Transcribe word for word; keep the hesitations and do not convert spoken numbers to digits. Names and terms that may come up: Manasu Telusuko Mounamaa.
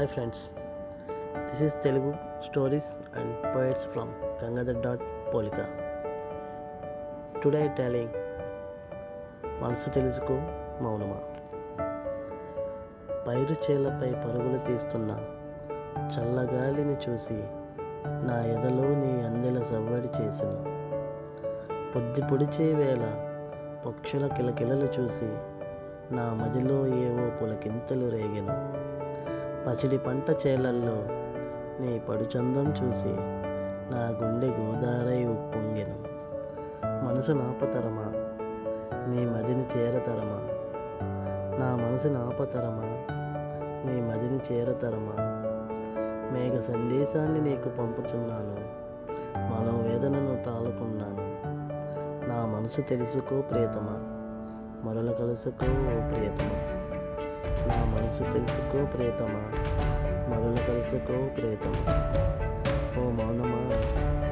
Hi friends, this is Telugu stories and poets from Gangadhar dot పోలిక. Today telling మనసు తెలుసుకో మౌనమా. పైరు చేలపై పరుగులు తీస్తున్న చల్లగాలిని చూసి నా ఎదలో నీ అందెల సవ్వడి చేసిన పొద్దు పొడిచే వేళ పక్షుల కిలకిలలు చూసి నా మదిలో ఏవో పులకింతలు రేగెను. పసిడి పంట చేలల్లో నీ పడుచందం చూసి నా గుండె గోదారై ఉప్పొంగెను. మనసు నాపతరమా, నీ మదిని చేరతరమా? నా మనసు నాపతరమా, నీ మదిని చేరతరమా? మేఘ సందేశాన్ని నీకు పంపుతున్నాను, మనం వేదనను తాలుకున్నాను. నా మనసు తెలుసుకో ప్రియతమా, మరల కలుసుకో ప్రియతమా. నా మనసు తెలుసుకో ప్రియతమా, మరల కలుసుకో ప్రియతమా. ఓ మౌనమా,